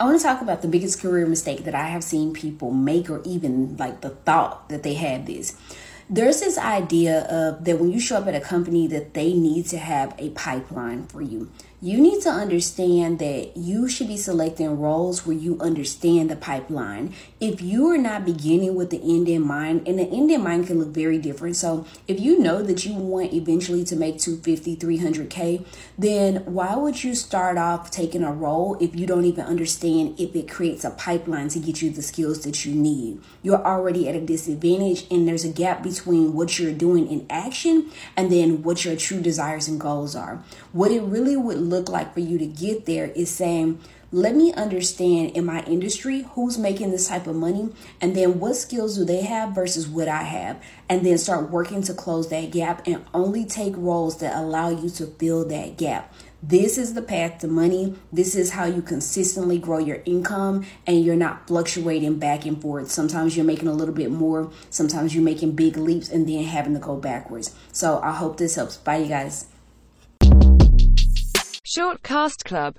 I want to talk about the biggest career mistake that I have seen people make, or even like the thought that they had this. There's this idea of that when you show up at a company that they need to have a pipeline for you. You need to understand that you should be selecting roles where you understand the pipeline. If you are not beginning with the end in mind, and the end in mind can look very different. So if you know that you want eventually to make 250, 300K, then why would you start off taking a role if you don't even understand if it creates a pipeline to get you the skills that you need? You're already at a disadvantage, and there's a gap between what you're doing in action and then what your true desires and goals are. What it really would look like for you to get there is saying, let me understand in my industry who's making this type of money, and then what skills do they have versus what I have, and then start working to close that gap and only take roles that allow you to fill that gap. This is the path to money. This is how you consistently grow your income, and you're not fluctuating back and forth. Sometimes you're making a little bit more, sometimes you're making big leaps and then having to go backwards. So I hope this helps. Bye, you guys. Shortcast Club.